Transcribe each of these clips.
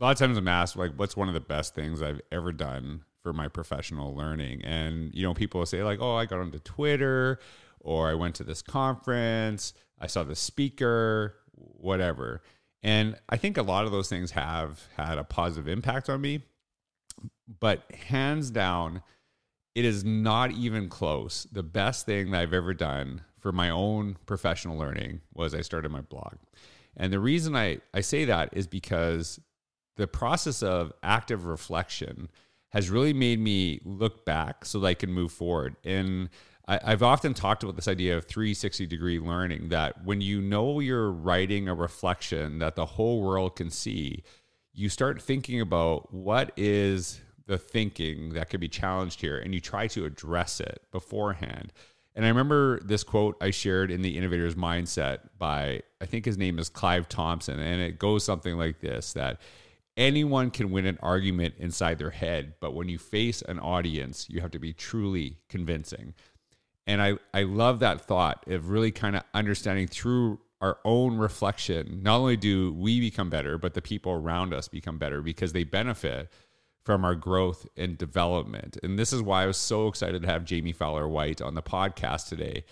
a lot of times I'm asked, like, what's one of the best things I've ever done for my professional learning? And, you know, people will say, like, oh, I got onto Twitter, or I went to this conference, I saw the speaker, whatever. And I think a lot of those things have had a positive impact on me. But hands down, it is not even close. The best thing that I've ever done for my own professional learning was I started my blog. And the reason I say that is because the process of active reflection has really made me look back so that I can move forward. And I've often talked about this idea of 360-degree learning, that when you know you're writing a reflection that the whole world can see, you start thinking about what is the thinking that could be challenged here, and you try to address it beforehand. And I remember this quote I shared in The Innovator's Mindset by, I think his name is Clive Thompson, and it goes something like this, that anyone can win an argument inside their head, but when you face an audience, you have to be truly convincing. And I love that thought of really kind of understanding through our own reflection, not only do we become better, but the people around us become better because they benefit from our growth and development. And this is why I was so excited to have Jamie Fowler-White on the podcast today.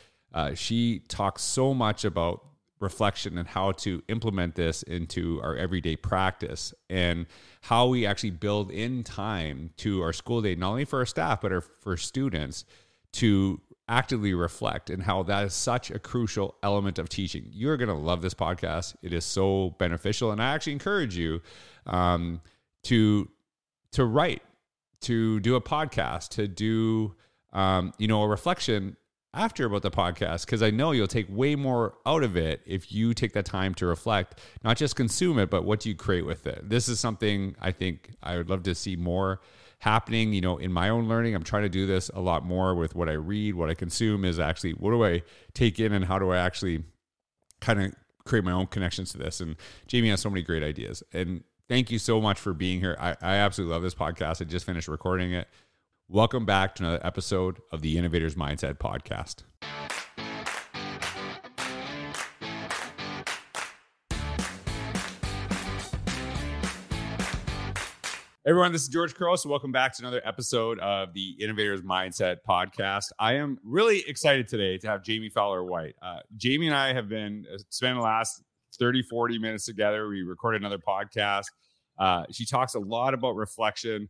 She talks so much about reflection and how to implement this into our everyday practice and how we actually build in time to our school day, not only for our staff, but for students to actively reflect, and how that is such a crucial element of teaching. You're going to love this podcast. It is so beneficial. And I actually encourage you to write, to do a podcast, to do, a reflection after about the podcast, because I know you'll take way more out of it if you take the time to reflect, not just consume it, but what do you create with it? This is something I think I would love to see more happening, you know, in my own learning. I'm trying to do this a lot more with what I read, what I consume, is actually what do I take in and how do I actually kind of create my own connections to this. And Jamie has so many great ideas. And thank you so much for being here. I absolutely love this podcast. I just finished recording it. Welcome back to another episode of the Innovator's Mindset Podcast. Everyone, this is George Couros. Welcome back to another episode of the Innovator's Mindset Podcast. I am really excited today to have Jamie Fowler-White. Jamie and I have been spending the last 30, 40 minutes together. We recorded another podcast. She talks a lot about reflection.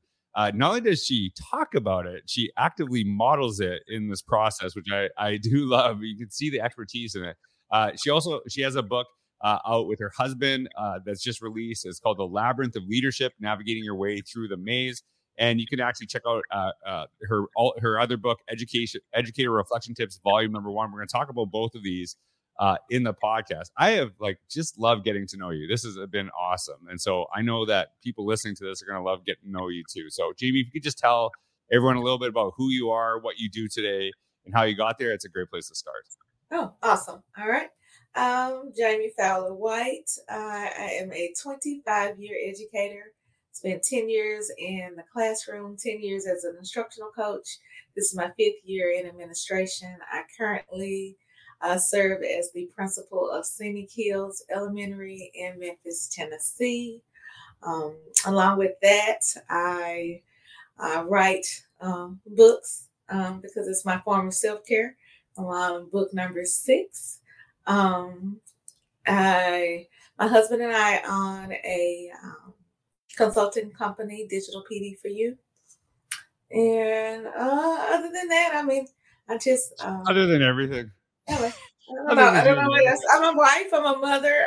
Not only does she talk about it, she actively models it in this process, which I do love. You can see the expertise in it. She has a book out with her husband that's just released. It's called The Labyrinth of Leadership, Navigating Your Way Through the Maze. And you can actually check out her other book, Educator Reflection Tips, Volume Number 1. We're going to talk about both of these in the podcast. I have just loved getting to know you. This has been awesome. And so I know that people listening to this are going to love getting to know you too. So Jamie, if you could just tell everyone a little bit about who you are, what you do today, and how you got there, it's a great place to start. Oh, awesome. All right. Jamie Fowler-White. I am a 25-year educator. Spent 10 years in the classroom, 10 years as an instructional coach. This is my 5th year in administration. I currently serve as the principal of Simi Kiehl's Elementary in Memphis, Tennessee. Along with that, I write books because it's my form of self-care. I'm on book number 6. My husband and I own a consulting company, Digital PD for You. And other than that, I just other than everything. Anyway, I don't know what else. I'm a wife. I'm a mother.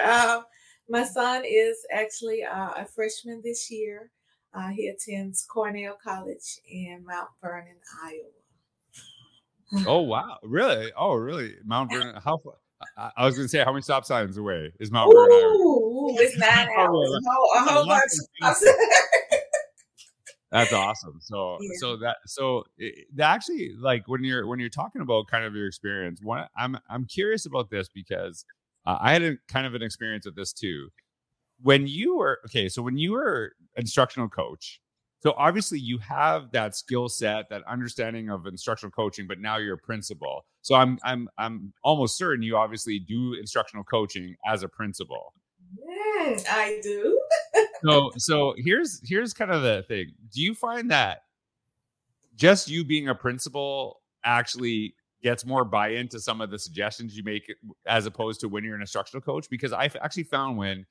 My son is actually a freshman this year. He attends Cornell College in Mount Vernon, Iowa. Oh wow! Really? Oh really? Mount Vernon? How far? I was going to say, how many stop signs away is Mount Vernon? Ooh, it's 9 hours. A whole bunch of stop signs. That's awesome. So, yeah. Actually, when you're talking about kind of your experience, I'm curious about this because I had an experience with this too. When you were instructional coach, so obviously you have that skill set, that understanding of instructional coaching, but now you're a principal. So I'm almost certain you obviously do instructional coaching as a principal. Yeah. I do. So here's kind of the thing. Do you find that just you being a principal actually gets more buy-in to some of the suggestions you make as opposed to when you're an instructional coach? Because I've actually found when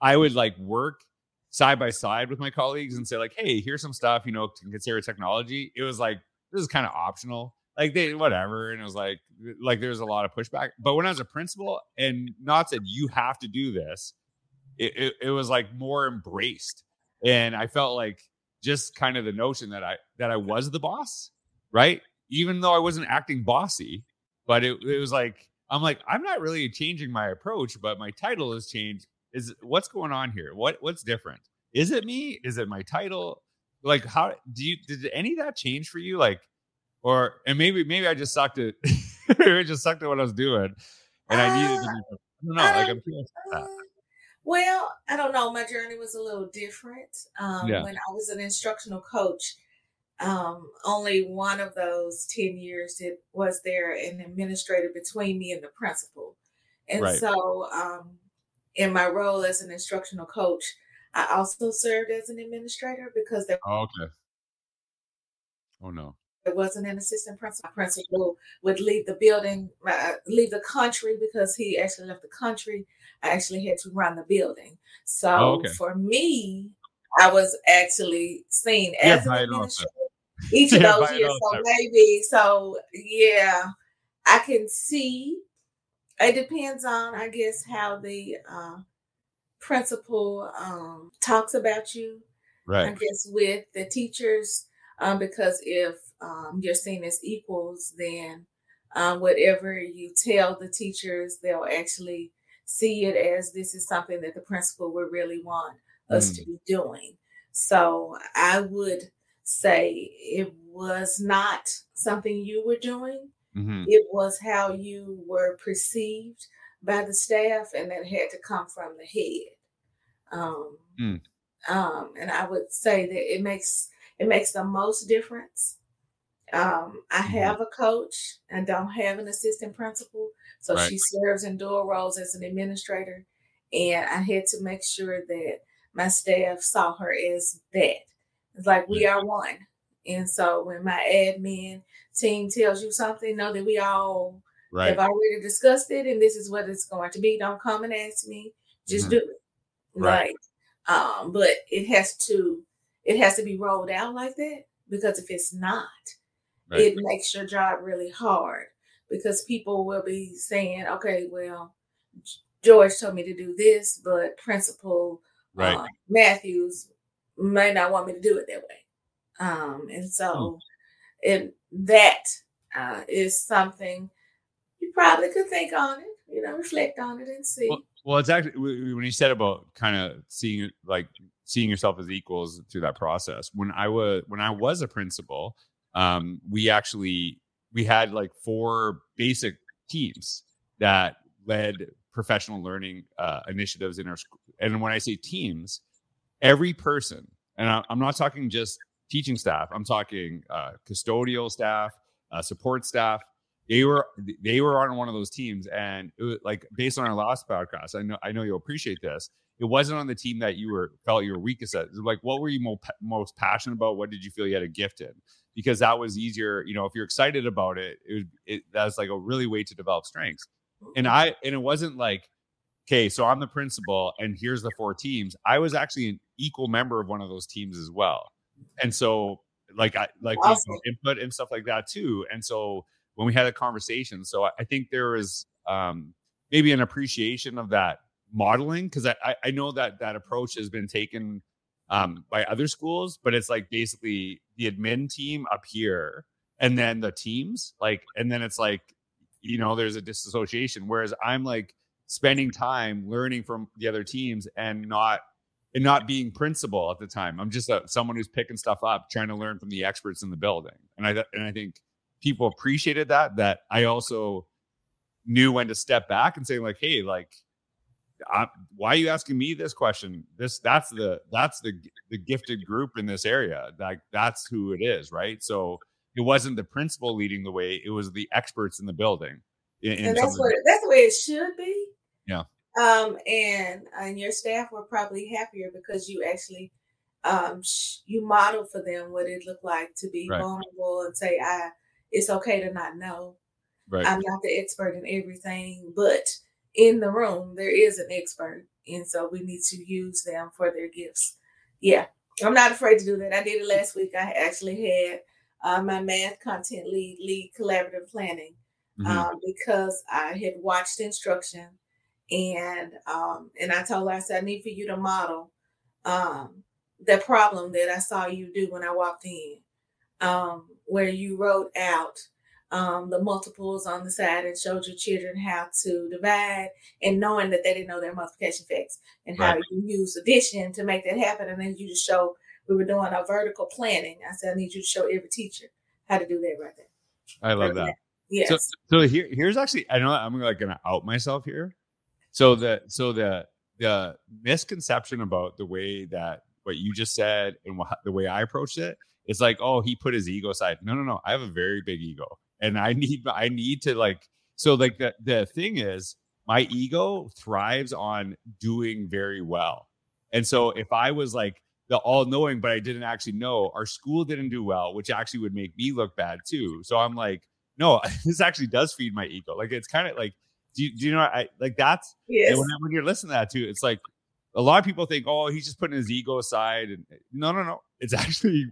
I would like work side by side with my colleagues and say like, hey, here's some stuff, you know, to consider technology. It was like, this is kind of optional. Like they, whatever. And it was like there's a lot of pushback. But when I was a principal and not said, you have to do this, it was like more embraced. And I felt like just kind of the notion that I was the boss, right? Even though I wasn't acting bossy, but it was like, I'm not really changing my approach, but my title has changed. Is what's going on here? What's different? Is it me? Is it my title? Like, how did any of that change for you? Like, or, and maybe I just sucked at what I was doing and I needed to be, I'm curious about that. Well, I don't know. My journey was a little different. When I was an instructional coach, only one of those 10 years was there an administrator between me and the principal. And right. So, in my role as an instructional coach, I also served as an administrator because there There wasn't an assistant principal. My principal would leave the building, leave the country because he actually left the country. I actually had to run the building. So for me, I was actually seen as an administrator each of those years. I can see. It depends on, I guess, how the principal talks about you, right? I guess with the teachers, because if you're seen as equals, then whatever you tell the teachers, they'll actually see it as this is something that the principal would really want us to be doing. So I would say it was not something you were doing. Mm-hmm. It was how you were perceived by the staff, and that had to come from the head. And I would say that it makes the most difference. I have a coach and don't have an assistant principal, so she serves in dual roles as an administrator, and I had to make sure that my staff saw her as that. It's like we are one. And so when my admin team tells you something, know that we all have already discussed it and this is what it's going to be. Don't come and ask me. Just do it. Right. But it has to be rolled out like that, because if it's not, it makes your job really hard, because people will be saying, okay, well, George told me to do this, but Principal Matthews may not want me to do it that way. And so that is something you probably could think on it, you know, reflect on it and see. Well, it's actually, when you said about kind of seeing yourself as equals through that process, when I was a principal, we had like four basic teams that led professional learning initiatives in our school. And when I say teams, every person, and I'm not talking just teaching staff, I'm talking custodial staff, support staff. They were on one of those teams, and it was like, based on our last podcast, I know you'll appreciate this. It wasn't on the team that you felt you were weakest at. It was like, what were you most passionate about? What did you feel you had a gift in? Because that was easier, you know. If you're excited about it, that's like a really way to develop strengths. And it wasn't like, okay, so I'm the principal, and here's the four teams. I was actually an equal member of one of those teams as well. And so awesome. Input and stuff like that too. And so when we had a conversation, so I think there was maybe an appreciation of that modeling, because I know that approach has been taken by other schools, but it's like basically the admin team up here and then the teams, like, and then it's like, you know, there's a disassociation, whereas I'm like spending time learning from the other teams and not being principal at the time. I'm just someone who's picking stuff up, trying to learn from the experts in the building. And I think people appreciated that I also knew when to step back and say like, hey, like, why are you asking me this question? That's the gifted group in this area. Like, that's who it is, right? So it wasn't the principal leading the way. It was the experts in the building. And that's the way it should be. Yeah. And your staff were probably happier because you actually you modeled for them what it looked like to be right. vulnerable and say, it's okay to not know. Right. I'm not the expert in everything, but in the room, there is an expert. And so we need to use them for their gifts. Yeah, I'm not afraid to do that. I did it last week. I actually had my math content lead collaborative planning because I had watched instruction and I told her, I said, I need for you to model the problem that I saw you do when I walked in, where you wrote out the multiples on the side and showed your children how to divide and knowing that they didn't know their multiplication facts and right. how you use addition to make that happen. And then you just show, we were doing a vertical planning. I said, I need you to show every teacher how to do that right there. I love that. Yes. So here's actually, I know I'm like going to out myself here. So the misconception about the way that what you just said and the way I approached it, it's like, oh, he put his ego aside. No. I have a very big ego. And I need to like, so like the thing is my ego thrives on doing very well. And so if I was like the all knowing, but I didn't actually know, our school didn't do well, which actually would make me look bad too. So I'm like, no, this actually does feed my ego. Like, it's kind of like, do you know, I like that's yes. when you're listening to that too, it's like a lot of people think, oh, he's just putting his ego aside. And no, it's actually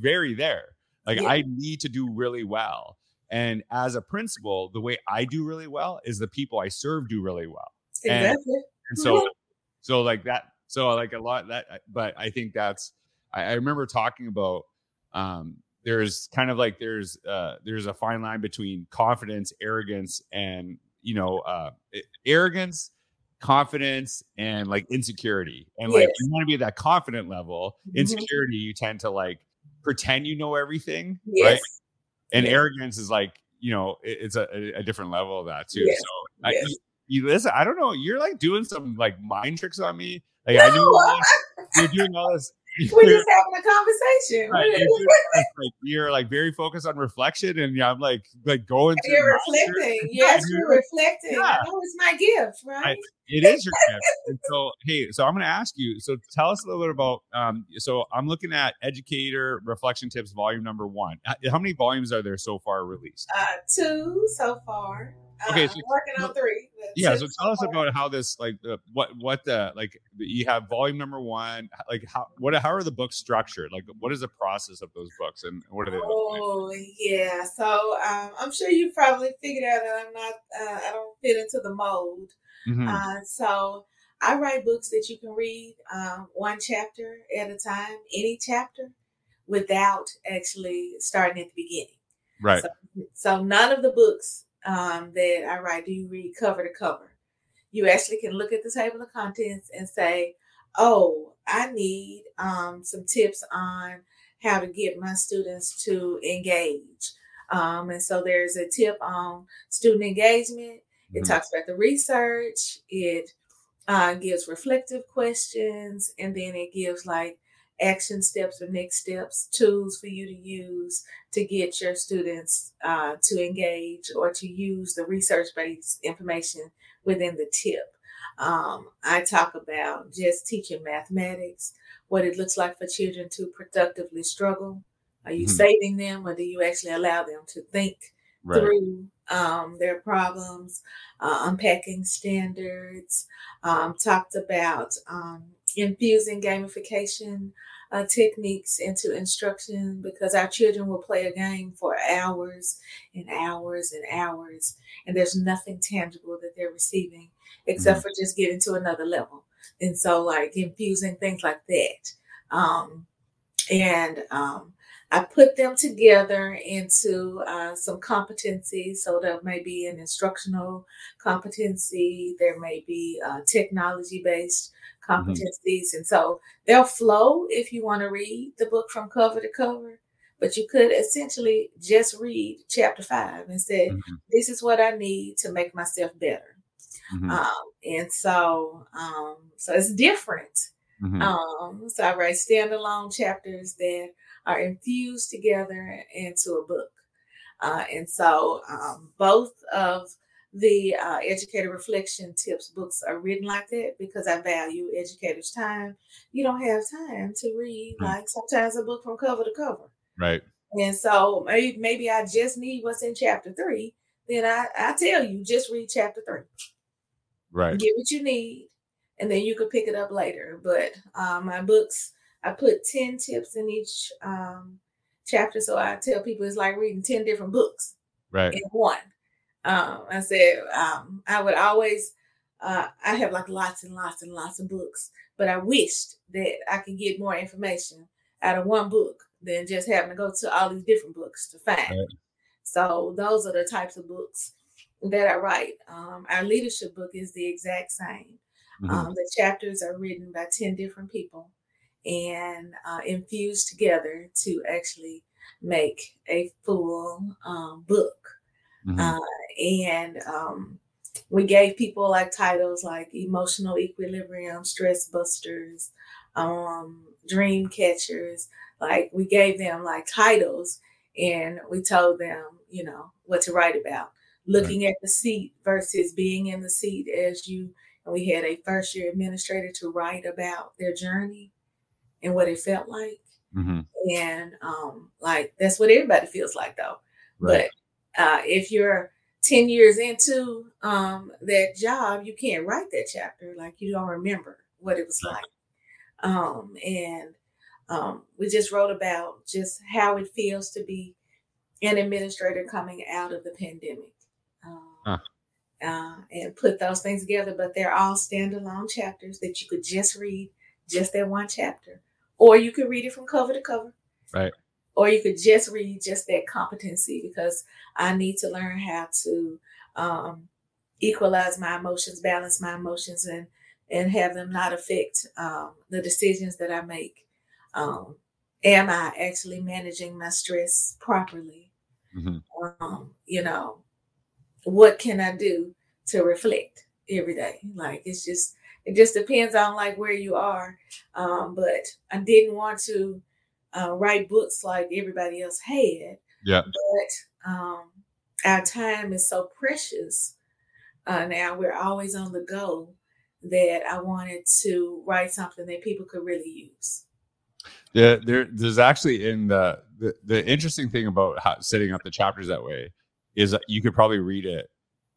very there. Like yeah. I need to do really well. And as a principal, the way I do really well is the people I serve do really well. Exactly. And so like that, so like a lot of that, but I think that's, I remember talking about, there's kind of like, there's a fine line between confidence, arrogance, and, you know, arrogance, confidence, and like insecurity. And yes. like, you want to be at that confident level, insecurity, you tend to like, pretend you know everything, yes. right? And yes. arrogance is like, you know, it's a different level of that too. Yes. So yes. You listen, I don't know, you're like doing some like mind tricks on me. Like no. I know you're doing all this. We're just having a conversation. Right, you're like very focused on reflection, and I'm like going. Through you're reflecting, and yes, you're reflecting. Yeah. I know it's my gift, right? It is your gift. And so, hey, so I'm going to ask you. So, tell us a little bit about. So I'm looking at Educator Reflection Tips, Volume Number 1. How many volumes are there so far released? 2 so far. Okay, so I'm working on 3. Yeah, so tell us about how this, like, what you have volume number 1. Like, how are the books structured? Like, what is the process of those books, and what are they? Oh, yeah. So I'm sure you probably figured out that I'm not, I don't fit into the mold. Mm-hmm. So I write books that you can read one chapter at a time, any chapter, without actually starting at the beginning. Right. So none of the books. That I write, do you read cover to cover? You actually can look at the table of contents and say, oh, I need some tips on how to get my students to engage. And so there's a tip on student engagement. It talks about the research. It gives reflective questions. And then it gives like action steps or next steps, tools for you to use to get your students to engage or to use the research-based information within the tip. I talk about just teaching mathematics, what it looks like for children to productively struggle. Are you saving them, or do you actually allow them to think right. through their problems, unpacking standards, talked about infusing gamification techniques into instruction, because our children will play a game for hours and hours and hours, and there's nothing tangible that they're receiving except for just getting to another level. And so like infusing things like that. And I put them together into some competencies. So there may be an instructional competency. There may be technology-based competencies. And so they'll flow if you want to read the book from cover to cover. But you could essentially just read chapter 5 and say, this is what I need to make myself better. And so it's different. So I write standalone chapters that are infused together into a book. And so both of the Educator Reflection Tips books are written like that because I value educators' time. You don't have time to read, like, sometimes a book from cover to cover. Right. And so maybe I just need what's in chapter 3. Then I tell you, just read chapter 3. Right. Get what you need, and then you can pick it up later. But my books, I put 10 tips in each chapter. So I tell people it's like reading 10 different books in one. I said, I would always, I have like lots and lots of books, but I wished that I could get more information out of one book than just having to go to all these different books to find. Right. So those are the types of books that I write. Our leadership book is the exact same. Mm-hmm. The chapters are written by 10 different people and infused together to actually make a full book. Mm-hmm. We gave people like titles like Emotional Equilibrium, Stress Busters, Dream Catchers. Like, we gave them like titles, and we told them, you know, what to write about. Looking at the seat versus being in the seat as you. And we had a first year administrator to write about their journey and what it felt like. Mm-hmm. And like, that's what everybody feels like, though. Right. But if you're 10 years into that job, you can't write that chapter. Like, you don't remember what it was like. We just wrote about just how it feels to be an administrator coming out of the pandemic. And put those things together, but they're all standalone chapters that you could just read just that one chapter, or you could read it from cover to cover, right? Or you could just read just that competency, because I need to learn how to equalize my emotions, balance my emotions, and have them not affect the decisions that I make. Am I actually managing my stress properly? Mm-hmm. You know, what can I do to reflect every day? Like, it's just, it just depends on like where you are. But I didn't want to write books like everybody else had. Yeah. But our time is so precious now. We're always on the go, that I wanted to write something that people could really use. Yeah, there's actually in the interesting thing about how, setting up the chapters that way, is you could probably read it,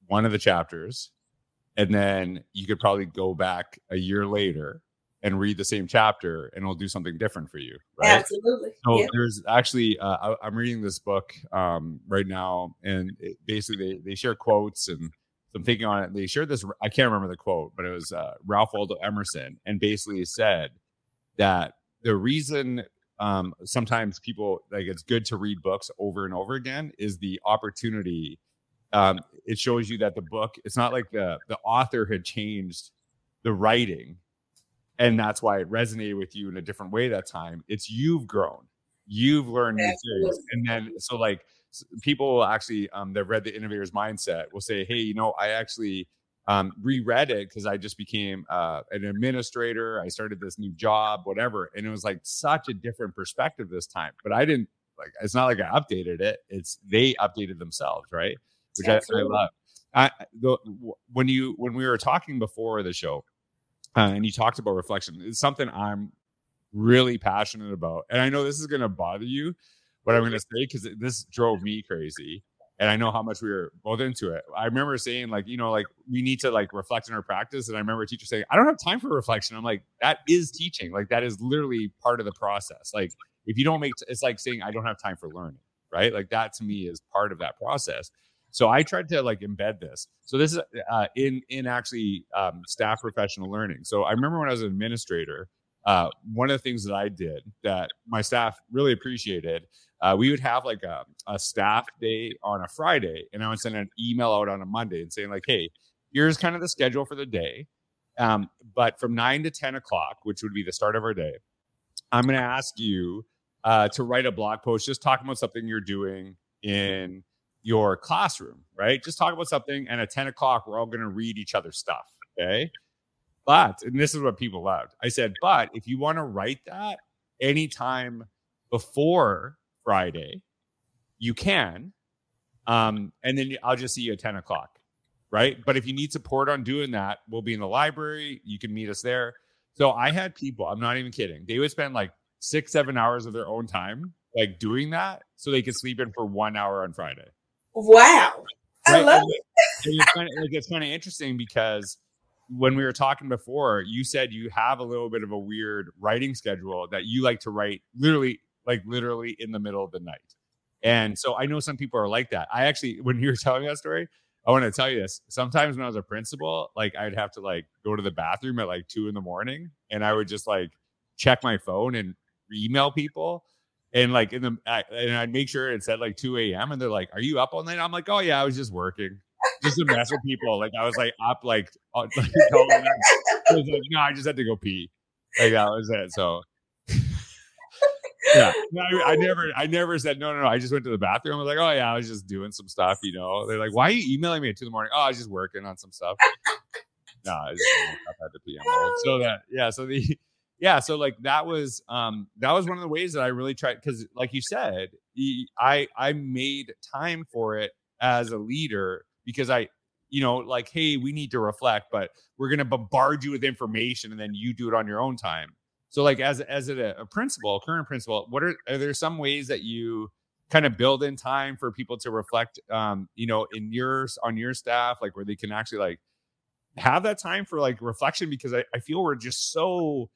one of the chapters, and then you could probably go back a year later and read the same chapter, and it'll do something different for you, right? Absolutely. So there's actually, I'm reading this book right now, and it, basically they share quotes and some thinking on it. They shared this, I can't remember the quote, but it was Ralph Waldo Emerson, and basically said that the reason sometimes people, like, it's good to read books over and over again is the opportunity. It shows you that the book, it's not like the author had changed the writing, and that's why it resonated with you in a different way that time. It's you've grown, you've learned new things. And then, so like, people actually that read The Innovator's Mindset will say, hey, you know, I actually reread it because I just became an administrator. I started this new job, whatever. And it was like such a different perspective this time. But I didn't, like, it's not like I updated it. It's they updated themselves, right? Which I love. When we were talking before the show and you talked about reflection, it's something I'm really passionate about. And I know this is going to bother you, what I'm going to say, because this drove me crazy. And I know how much we were both into it. I remember saying, like, you know, like, we need to like reflect in our practice. And I remember a teacher saying, I don't have time for reflection. I'm like, that is teaching. Like, that is literally part of the process. Like, if you don't make, it's like saying, I don't have time for learning, right? Like, that to me is part of that process. So I tried to like embed this. So this is in actually staff professional learning. So I remember when I was an administrator, one of the things that I did that my staff really appreciated, we would have like a staff day on a Friday, and I would send an email out on a Monday and saying like, hey, here's kind of the schedule for the day. But from 9 to 10 o'clock, which would be the start of our day, I'm going to ask you to write a blog post, just talking about something you're doing in your classroom, right? Just talk about something. And at 10 o'clock, we're all going to read each other's stuff. Okay. But, and this is what people loved, I said, but if you want to write that anytime before Friday, you can. And then I'll just see you at 10 o'clock. right? But if you need support on doing that, we'll be in the library. You can meet us there. So I had people, I'm not even kidding, they would spend like 6-7 hours of their own time like doing that so they could sleep in for 1 hour on Friday. Wow. Right? I love it. And it's kind of interesting because when we were talking before, you said you have a little bit of a weird writing schedule that you like to write literally in the middle of the night. And so I know some people are like that. I actually, when you were telling that story, I want to tell you this. Sometimes when I was a principal, like I'd have to like go to the bathroom at like 2 a.m. and I would just like check my phone and email people. And like and I'd make sure it said like 2 a.m. and they're like, "Are you up all night?" I'm like, "Oh yeah, I was just working." Just to mess with people. Like I was like up like totally. I was like, "No, I just had to go pee." Like that was it. So yeah, I never said, no, I just went to the bathroom. I was like, "Oh yeah, I was just doing some stuff, you know." They're like, "Why are you emailing me at 2 a.m? "Oh, I was just working on some stuff." No, I just had to pee. That was one of the ways that I really tried. Cause like you said, I made time for it as a leader because hey, we need to reflect, but we're going to bombard you with information and then you do it on your own time. So like as a current principal, are there some ways that you kind of build in time for people to reflect, on your staff, like where they can actually like have that time for like reflection? Because I feel we're just so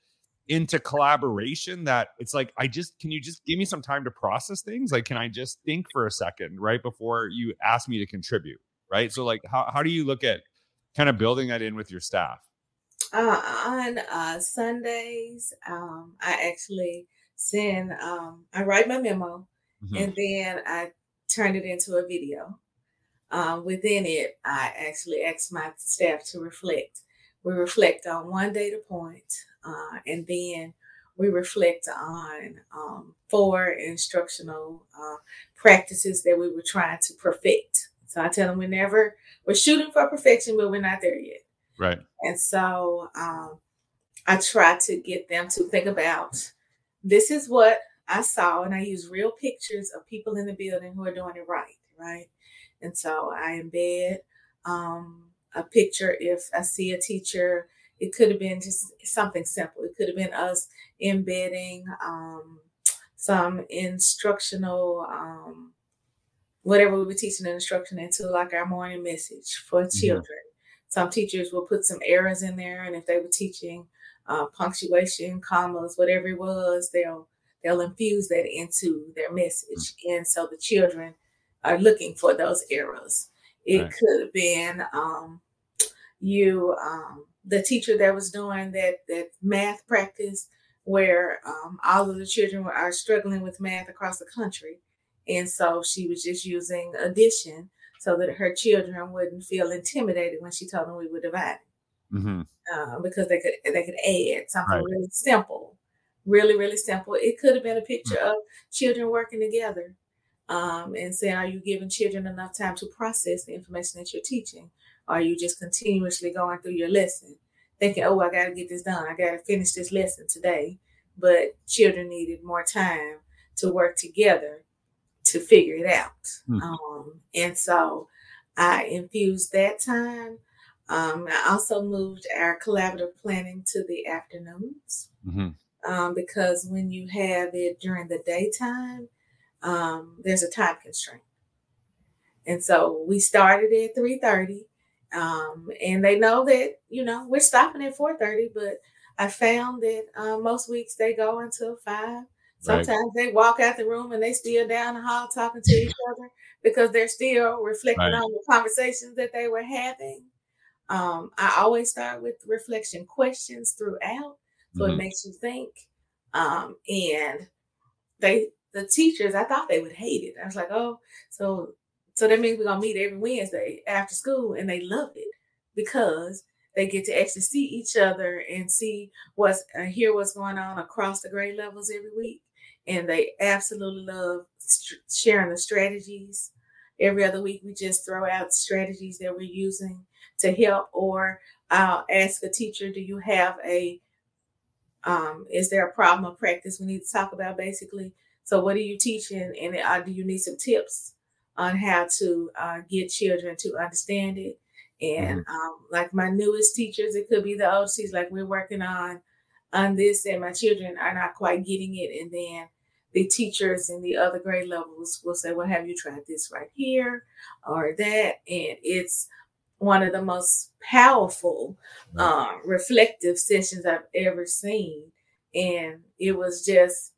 into collaboration that it's like, can you just give me some time to process things? Like, can I just think for a second right before you ask me to contribute? Right. So like, how do you look at kind of building that in with your staff? On Sundays, I actually send, I write my memo, mm-hmm. and then I turn it into a video. Within it, I actually ask my staff to reflect. We reflect on one data point, and then we reflect on 4 instructional practices that we were trying to perfect. So I tell them we're shooting for perfection, but we're not there yet. Right. And so I try to get them to think about, this is what I saw, and I use real pictures of people in the building who are doing it right, right? And so I embed a picture. If I see a teacher, it could have been just something simple. It could have been us embedding some instructional, whatever we were teaching in instruction, into like our morning message for children. Yeah. Some teachers will put some errors in there, and if they were teaching punctuation, commas, whatever it was, they'll infuse that into their message. And so the children are looking for those errors. It right. could have been the teacher that was doing that math practice where all of the children are struggling with math across the country. And so she was just using addition so that her children wouldn't feel intimidated when she told them we were dividing, mm-hmm. Because they could add something right. really simple, really, really simple. It could have been a picture mm-hmm. of children working together and saying, are you giving children enough time to process the information that you're teaching? Or are you just continuously going through your lesson thinking, oh, I got to get this done. I got to finish this lesson today. But children needed more time to work together to figure it out. Mm-hmm. And so I infused that time. I also moved our collaborative planning to the afternoons, mm-hmm. Because when you have it during the daytime, there's a time constraint. And so we started at 3:30, and they know that, we're stopping at 4:30, but I found that most weeks they go until 5. Sometimes right. they walk out the room and they still down the hall talking to each other because they're still reflecting right. on the conversations that they were having. I always start with reflection questions throughout. So mm-hmm. it makes you think. And the teachers, I thought they would hate it. I was like, oh, so that means we're going to meet every Wednesday after school. And they love it because they get to actually see each other and hear what's going on across the grade levels every week. And they absolutely love sharing the strategies. Every other week, we just throw out strategies that we're using to help, or I'll ask a teacher, do you have is there a problem or practice we need to talk about basically? So what are you teaching? And do you need some tips on how to get children to understand it? And like my newest teachers, it could be the old teachers, like we're working on this and my children are not quite getting it. And then the teachers in the other grade levels will say, well, have you tried this right here or that? And it's one of the most powerful reflective sessions I've ever seen. And it was just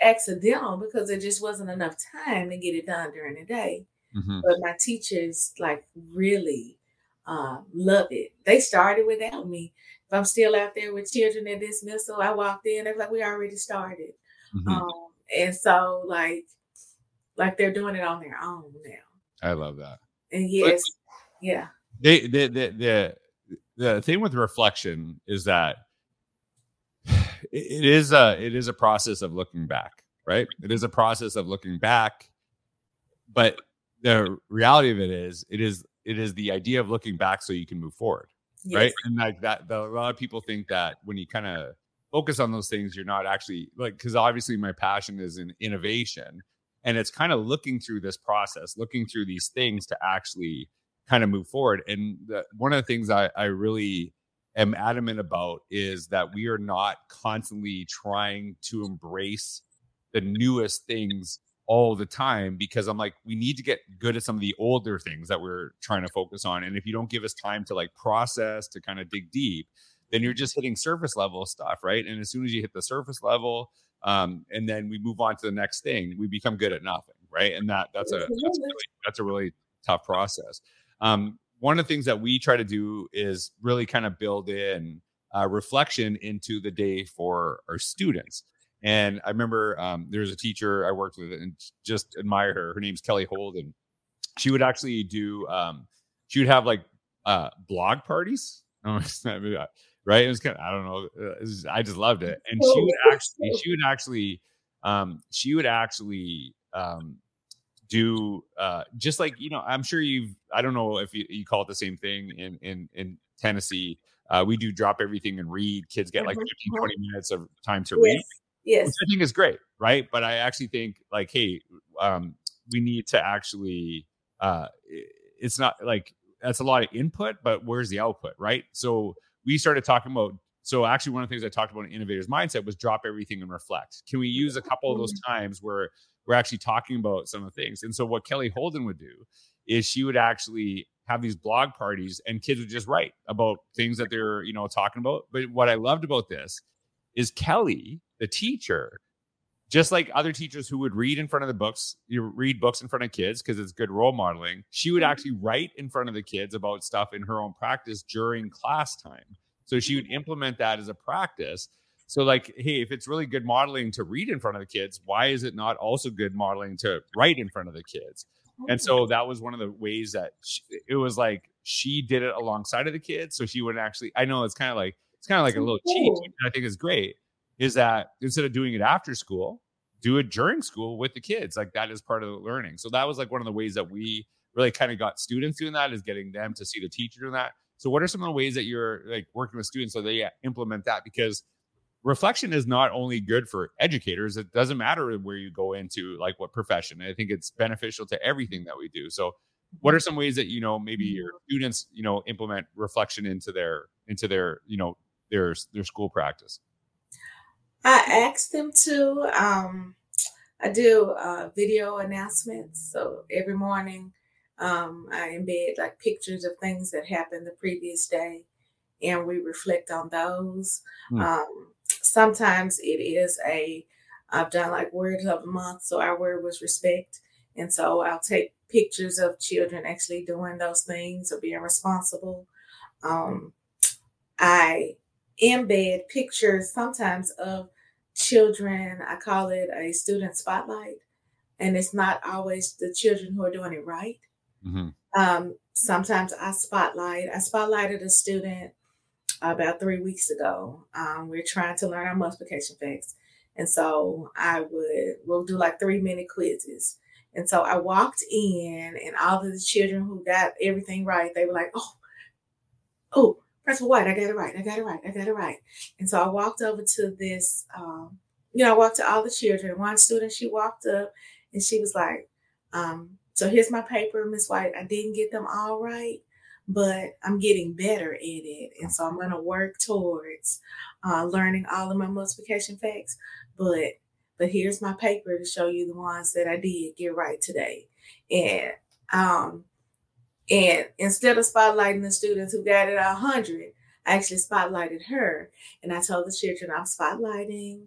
accidental because there just wasn't enough time to get it done during the day. Mm-hmm. But my teachers like really love it. They started without me. If I'm still out there with children at dismissal, I walked in, they're like, we already started. Mm-hmm. And so like they're doing it on their own now. I love that. And yes. But yeah. The thing with reflection is that it is a process of looking back, right? It is a process of looking back, but the reality of it is the idea of looking back so you can move forward. Yes. Right. And like that, a lot of people think that when you kind of focus on those things, you're not actually like, cause obviously my passion is in innovation and it's kind of looking through this process, looking through these things to actually kind of move forward. And one of the things I really am adamant about is that we are not constantly trying to embrace the newest things all the time, because I'm like, we need to get good at some of the older things that we're trying to focus on. And if you don't give us time to like process, to kind of dig deep, then you're just hitting surface level stuff, right? And as soon as you hit the surface level, and then we move on to the next thing, we become good at nothing, right? And that's a really tough process. One of the things that we try to do is really kind of build in reflection into the day for our students. And I remember there was a teacher I worked with and just admire her. Her name's Kelly Holden. She would actually have like blog parties. Right. It was kind of, I don't know. I just loved it. And she would actually do just like, you know, I'm sure I don't know if you call it the same thing in Tennessee. We do drop everything and read. Kids get like 15, 20 minutes of time to read. Yes. Which I think is great, right? But I actually think like, hey, we need to actually, it's not like, that's a lot of input, but where's the output, right? So we started talking about, so actually one of the things I talked about in Innovator's Mindset was drop everything and reflect. Can we use a couple of those times where we're actually talking about some of the things? And so what Kelly Holden would do is she would actually have these blog parties and kids would just write about things that they're, you know, talking about. But what I loved about this is Kelly, the teacher, just like other teachers who would read in front of the books, you read books in front of kids because it's good role modeling. She would actually write in front of the kids about stuff in her own practice during class time. So she would implement that as a practice. So like, hey, if it's really good modeling to read in front of the kids, why is it not also good modeling to write in front of the kids? And so that was one of the ways that it was like, she did it alongside of the kids. So she would actually, I know it's kind of like a little cheat, which I think is great, is that instead of doing it after school, do it during school with the kids. Like that is part of the learning. So that was like one of the ways that we really kind of got students doing that, is getting them to see the teacher doing that. So what are some of the ways that you're like working with students so they implement that? Because reflection is not only good for educators. It doesn't matter where you go into, like what profession. I think it's beneficial to everything that we do. So what are some ways that, you know, maybe your students, you know, implement reflection into their, you know, their school practice? I ask them to, I do video announcements. So every morning I embed like pictures of things that happened the previous day and we reflect on those. Sometimes it is I've done like words of the month. So our word was respect. And so I'll take pictures of children actually doing those things or being responsible. I embed pictures sometimes of children. I call it a student spotlight, and it's not always the children who are doing it right. Mm-hmm. Sometimes I spotlighted a student about 3 weeks ago. We're trying to learn our multiplication facts. And so we'll do like 3-minute quizzes. And so I walked in and all of the children who got everything right, they were like, oh, Principal White, I got it right. And so I walked over to this, I walked to all the children. One student, she walked up and she was like, so here's my paper, Miss White. I didn't get them all right, but I'm getting better at it. And so I'm going to work towards learning all of my multiplication facts. But here's my paper to show you the ones that I did get right today. And instead of spotlighting the students who got it 100, I actually spotlighted her. And I told the children I'm spotlighting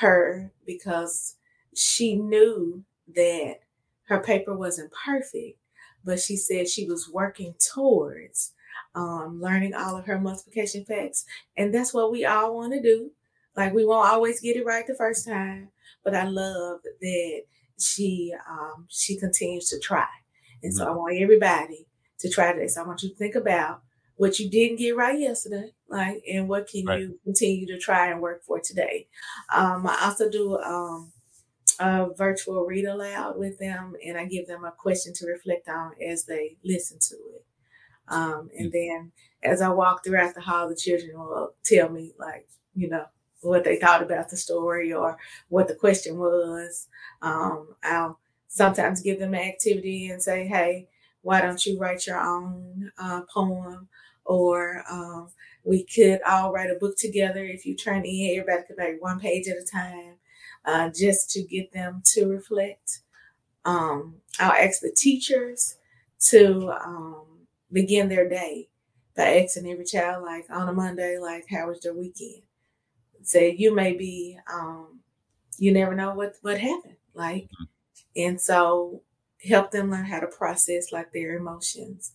her because she knew that her paper wasn't perfect, but she said she was working towards learning all of her multiplication facts. And that's what we all want to do. Like, we won't always get it right the first time, but I love that she continues to try. And so I want everybody to try this. I want you to think about what you didn't get right yesterday, like, and what can you continue to try and work for today. I also do a virtual read aloud with them, and I give them a question to reflect on as they listen to it. And then as I walk throughout the hall, the children will tell me, like, you know, what they thought about the story or what the question was. I'll sometimes give them an activity and say, hey, why don't you write your own poem? Or we could all write a book together. If you turn in, everybody could write one page at a time, just to get them to reflect. I'll ask the teachers to begin their day by asking every child, like, on a Monday, like, how was their weekend? Say, you may be, you never know what happened. Like, and so help them learn how to process, like, their emotions,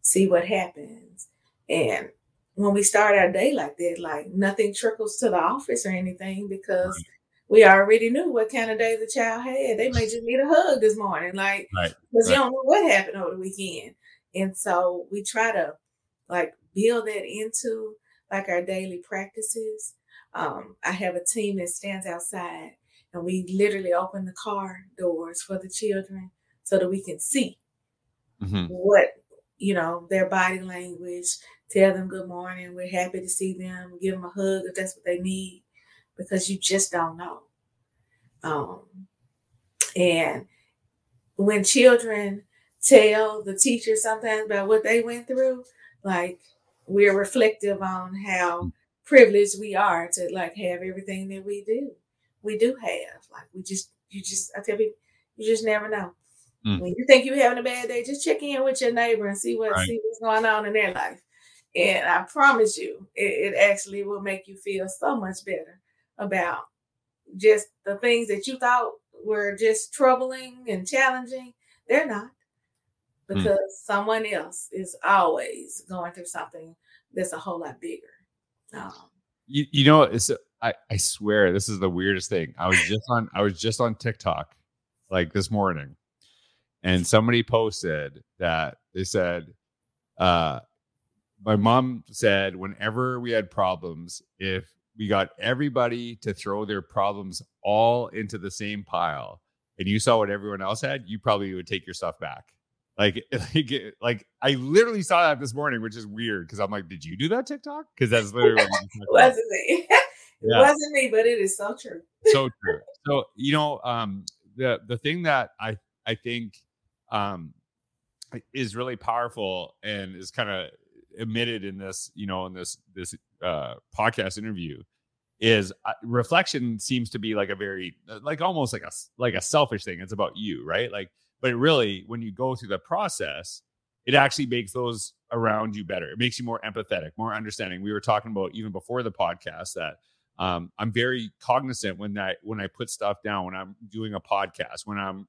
see what happens. And when we start our day like that, like, nothing trickles to the office or anything, because we already knew what kind of day the child had. They may just need a hug this morning, like, because you don't know what happened over the weekend. And so we try to, like, build that into, like, our daily practices. I have a team that stands outside, and we literally open the car doors for the children so that we can see what, you know, their body language, tell them good morning. We're happy to see them, give them a hug if that's what they need, because you just don't know. And when children tell the teacher sometimes about what they went through, like, we're reflective on how privileged we are to, like, have everything that we do have. Like, I tell people, you just never know. When you think you're having a bad day, just check in with your neighbor and see what's going on in their life. And I promise you, it actually will make you feel so much better about just the things that you thought were just troubling and challenging. They're not, because someone else is always going through something that's a whole lot bigger. You know, I swear this is the weirdest thing. I was just on TikTok like this morning, and somebody posted that they said, my mom said, whenever we had problems, if we got everybody to throw their problems all into the same pile and you saw what everyone else had, you probably would take your stuff back. Like, I literally saw that this morning, which is weird, because I'm like, did you do that, TikTok? Because that's literally what I'm talking about. It wasn't me, but it is so true. So true. So, you know, the thing that I think is really powerful and is kind of omitted in this, you know, in this podcast interview is reflection seems to be like a very, like, almost like a selfish thing. It's about you, right? Like, but really, when you go through the process, it actually makes those around you better. It makes you more empathetic, more understanding. We were talking about even before the podcast that I'm very cognizant when I put stuff down, when I'm doing a podcast, when I'm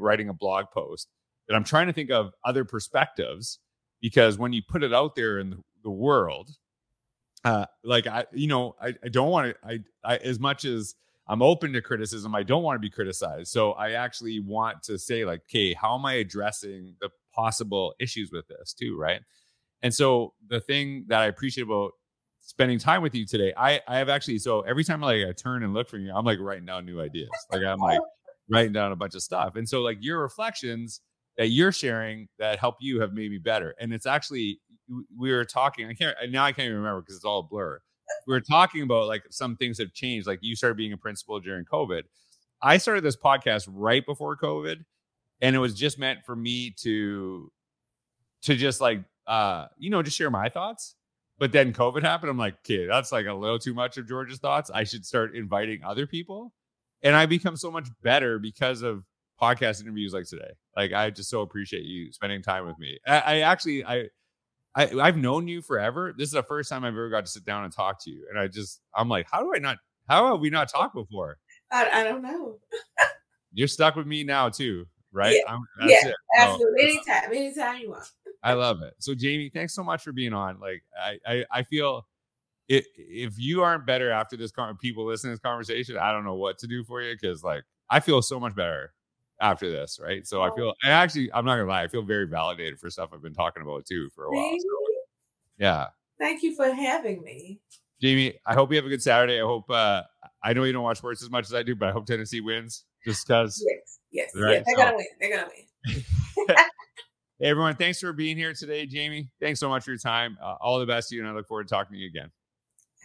writing a blog post, that I'm trying to think of other perspectives, because when you put it out there in the world, I don't want to. I as much as I'm open to criticism, I don't want to be criticized. So I actually want to say, like, okay, how am I addressing the possible issues with this too, right? And so the thing that I appreciate about spending time with you today, I have actually, so every time, like, I turn and look for you, I'm like writing down new ideas. Like, I'm like writing down a bunch of stuff. And so, like, your reflections that you're sharing that help you have made me better. And it's actually, we were talking, I can't even remember because it's all a blur. We were talking about, like, some things have changed. Like, you started being a principal during COVID. I started this podcast right before COVID, and it was just meant for me to just, like, just share my thoughts. But then COVID happened. I'm like, okay, that's like a little too much of George's thoughts. I should start inviting other people. And I become so much better because of podcast interviews like today. Like, I just so appreciate you spending time with me. I've known you forever. This is the first time I've ever got to sit down and talk to you. And I'm like, how have we not talked before? I don't know. You're stuck with me now too, right? Yeah, that's it. Absolutely. Anytime you want. I love it. So Jamie, thanks so much for being on. Like, I feel if you aren't better after this, people listening to this conversation, I don't know what to do for you. Cause like, I feel so much better after this. Right. So I'm not gonna lie. I feel very validated for stuff I've been talking about too for a while. So, yeah. Thank you for having me. Jamie, I hope you have a good Saturday. I hope, I know you don't watch sports as much as I do, but I hope Tennessee wins just because. Yes. Right? Yes. They're going to win. Hey, everyone, thanks for being here today, Jamie. Thanks so much for your time. All the best to you, and I look forward to talking to you again.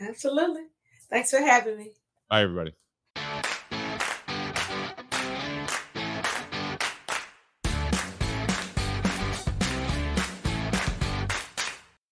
Absolutely. Thanks for having me. Bye, everybody.